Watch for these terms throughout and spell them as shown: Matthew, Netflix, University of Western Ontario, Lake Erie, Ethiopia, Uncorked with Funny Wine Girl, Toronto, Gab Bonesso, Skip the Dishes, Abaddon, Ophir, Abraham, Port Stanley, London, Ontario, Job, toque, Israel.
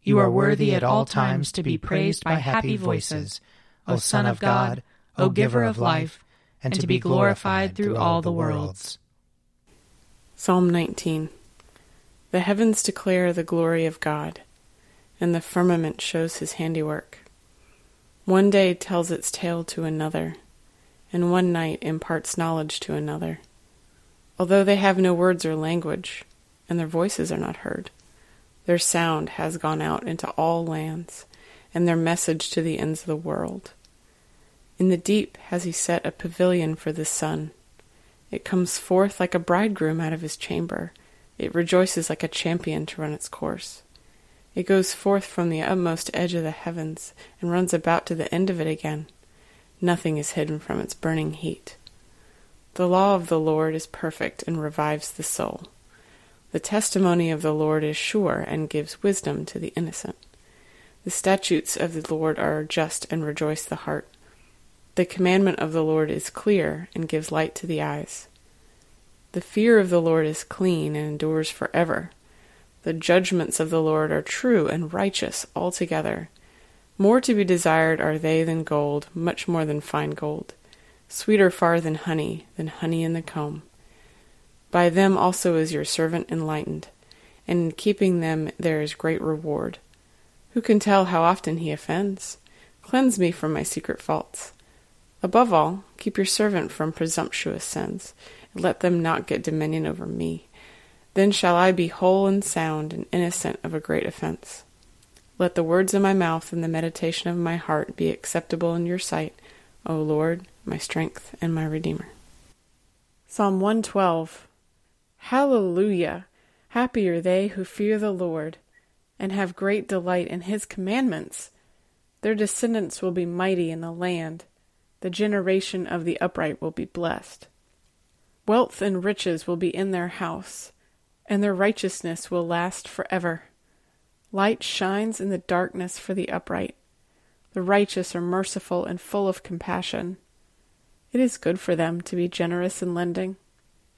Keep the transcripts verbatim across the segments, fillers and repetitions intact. You are worthy at all times to be praised by happy voices, O Son of God, O Giver of life, and to be glorified through all the worlds. Psalm nineteen. The heavens declare the glory of God, and the firmament shows his handiwork. One day tells its tale to another, and one night imparts knowledge to another. Although they have no words or language, and their voices are not heard, their sound has gone out into all lands, and their message to the ends of the world. In the deep has he set a pavilion for the sun. It comes forth like a bridegroom out of his chamber. It rejoices like a champion to run its course. It goes forth from the utmost edge of the heavens, and runs about to the end of it again. Nothing is hidden from its burning heat. The law of the Lord is perfect and revives the soul. The testimony of the Lord is sure and gives wisdom to the innocent. The statutes of the Lord are just and rejoice the heart. The commandment of the Lord is clear and gives light to the eyes. The fear of the Lord is clean and endures forever. The judgments of the Lord are true and righteous altogether. More to be desired are they than gold, much more than fine gold. Sweeter far than honey, than honey in the comb. By them also is your servant enlightened, and in keeping them there is great reward. Who can tell how often he offends? Cleanse me from my secret faults. Above all, keep your servant from presumptuous sins, and let them not get dominion over me. Then shall I be whole and sound and innocent of a great offense. Let the words of my mouth and the meditation of my heart be acceptable in your sight, O Lord, my strength and my Redeemer. Psalm one twelve. Hallelujah! Happy are they who fear the Lord, and have great delight in his commandments. Their descendants will be mighty in the land. The generation of the upright will be blessed. Wealth and riches will be in their house, and their righteousness will last forever. Light shines in the darkness for the upright. The righteous are merciful and full of compassion. It is good for them to be generous in lending,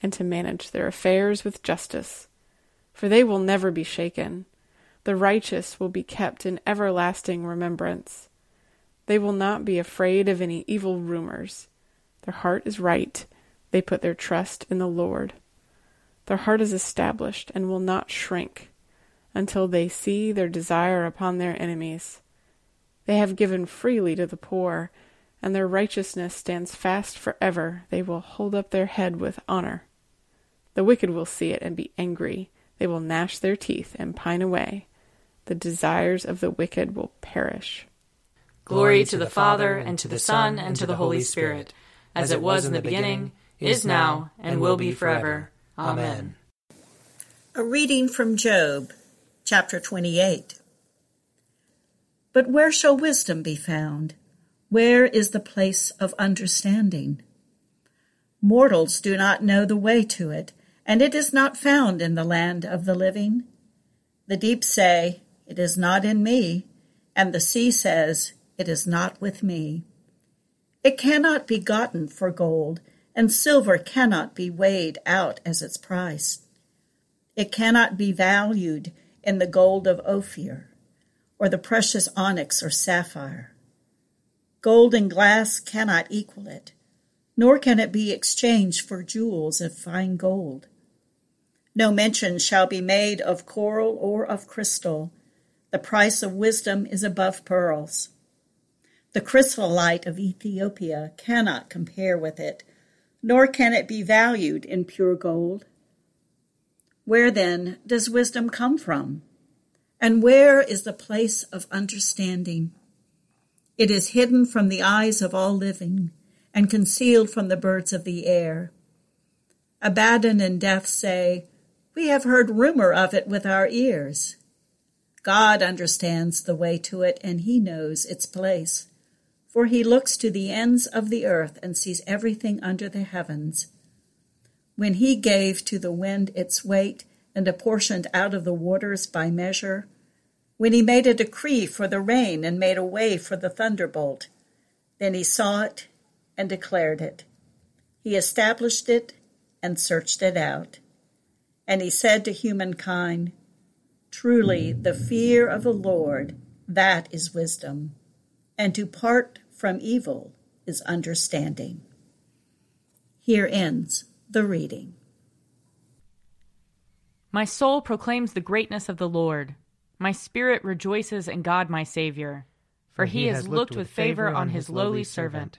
and to manage their affairs with justice, for they will never be shaken. The righteous will be kept in everlasting remembrance. They will not be afraid of any evil rumors. Their heart is right. They put their trust in the Lord. Their heart is established and will not shrink until they see their desire upon their enemies. They have given freely to the poor, and their righteousness stands fast forever. They will hold up their head with honor. The wicked will see it and be angry. They will gnash their teeth and pine away. The desires of the wicked will perish. Glory to the Father, and to the Son, and to the Holy Spirit, as it was in the beginning, is now, and will be forever. Amen. A reading from Job, chapter twenty-eight. But where shall wisdom be found? Where is the place of understanding? Mortals do not know the way to it, and it is not found in the land of the living. The deep say, it is not in me, and the sea says, "It is not with me." It cannot be gotten for gold, and silver cannot be weighed out as its price. It cannot be valued in the gold of Ophir, or the precious onyx or sapphire. Gold and glass cannot equal it, nor can it be exchanged for jewels of fine gold. No mention shall be made of coral or of crystal. The price of wisdom is above pearls. The chrysolite of Ethiopia cannot compare with it, nor can it be valued in pure gold. Where, then, does wisdom come from? And where is the place of understanding? It is hidden from the eyes of all living, and concealed from the birds of the air. Abaddon and death say, "We have heard rumor of it with our ears." God understands the way to it, and he knows its place, for he looks to the ends of the earth and sees everything under the heavens. When he gave to the wind its weight and apportioned out of the waters by measure, when he made a decree for the rain and made a way for the thunderbolt, then he saw it and declared it. He established it and searched it out. And he said to humankind, "Truly the fear of the Lord, that is wisdom, and to part from evil is understanding." Here ends the reading. My soul proclaims the greatness of the Lord. My spirit rejoices in God my Savior, for he, he has looked with favor on his lowly servant.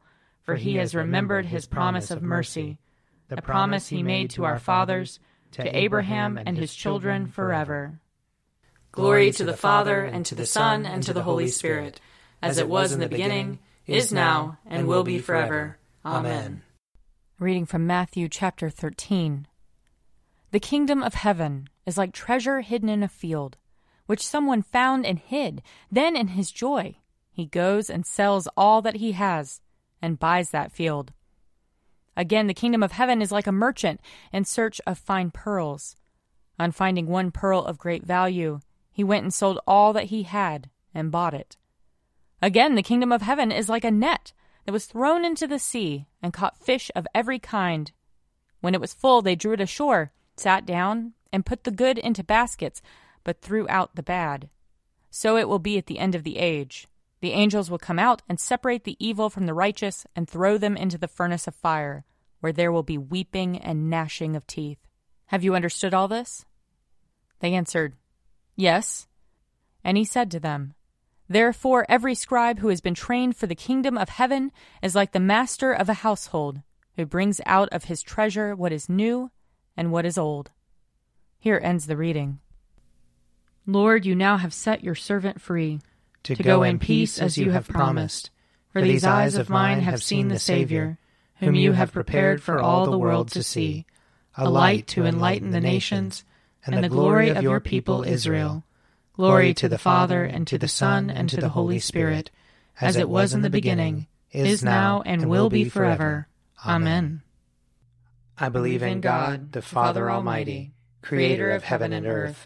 for he has remembered his promise of mercy, the promise he made to our fathers, to Abraham and his children forever. Glory to the Father, and to the Son, and to the Holy Spirit, as it was in the beginning, is now, and will be forever. Amen. Reading from Matthew chapter thirteen. The kingdom of heaven is like treasure hidden in a field, which someone found and hid. Then in his joy he goes and sells all that he has, and buys that field. Again, the kingdom of heaven is like a merchant in search of fine pearls. On finding one pearl of great value, he went and sold all that he had and bought it. Again, the kingdom of heaven is like a net that was thrown into the sea and caught fish of every kind. When it was full, they drew it ashore, sat down, and put the good into baskets, but threw out the bad. So it will be at the end of the age. The angels will come out and separate the evil from the righteous and throw them into the furnace of fire, where there will be weeping and gnashing of teeth. Have you understood all this? They answered, "Yes." And he said to them, "Therefore every scribe who has been trained for the kingdom of heaven is like the master of a household, who brings out of his treasure what is new and what is old." Here ends the reading. Lord, you now have set your servant free, to, to go in peace as you have promised. For these eyes of mine have seen the Savior, whom you have prepared for all the world to see, a light to enlighten the nations, and the glory of your people Israel. Glory to the Father, and to the Son, and to the Holy Spirit, as it was in the beginning, is now, and will be forever. Amen. I believe in God, the Father Almighty, creator of heaven and earth.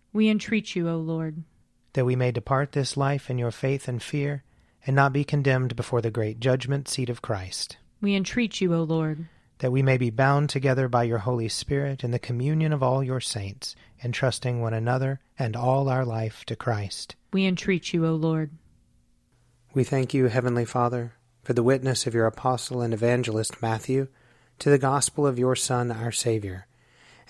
we entreat you, O Lord. That we may depart this life in your faith and fear, and not be condemned before the great judgment seat of Christ, we entreat you, O Lord. That we may be bound together by your Holy Spirit in the communion of all your saints, entrusting one another and all our life to Christ, we entreat you, O Lord. We thank you, Heavenly Father, for the witness of your apostle and evangelist Matthew to the gospel of your Son, our Savior.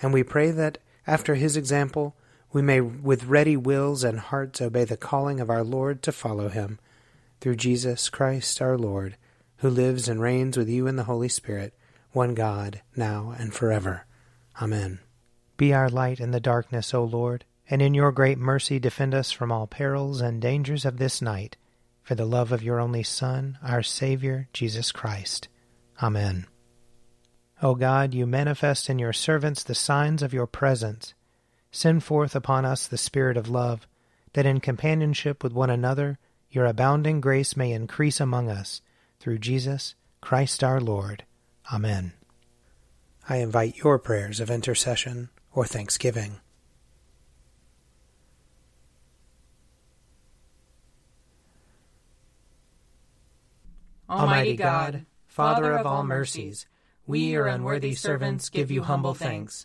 And we pray that, after his example, we may with ready wills and hearts obey the calling of our Lord to follow him, through Jesus Christ our Lord, who lives and reigns with you in the Holy Spirit, one God, now and forever. Amen. Be our light in the darkness, O Lord, and in your great mercy defend us from all perils and dangers of this night, for the love of your only Son, our Savior, Jesus Christ. Amen. O God, you manifest in your servants the signs of your presence. Send forth upon us the Spirit of love, that in companionship with one another your abounding grace may increase among us, through Jesus Christ our Lord. Amen. I invite your prayers of intercession or thanksgiving. Almighty God, Father of all mercies, we, your unworthy servants, give you humble thanks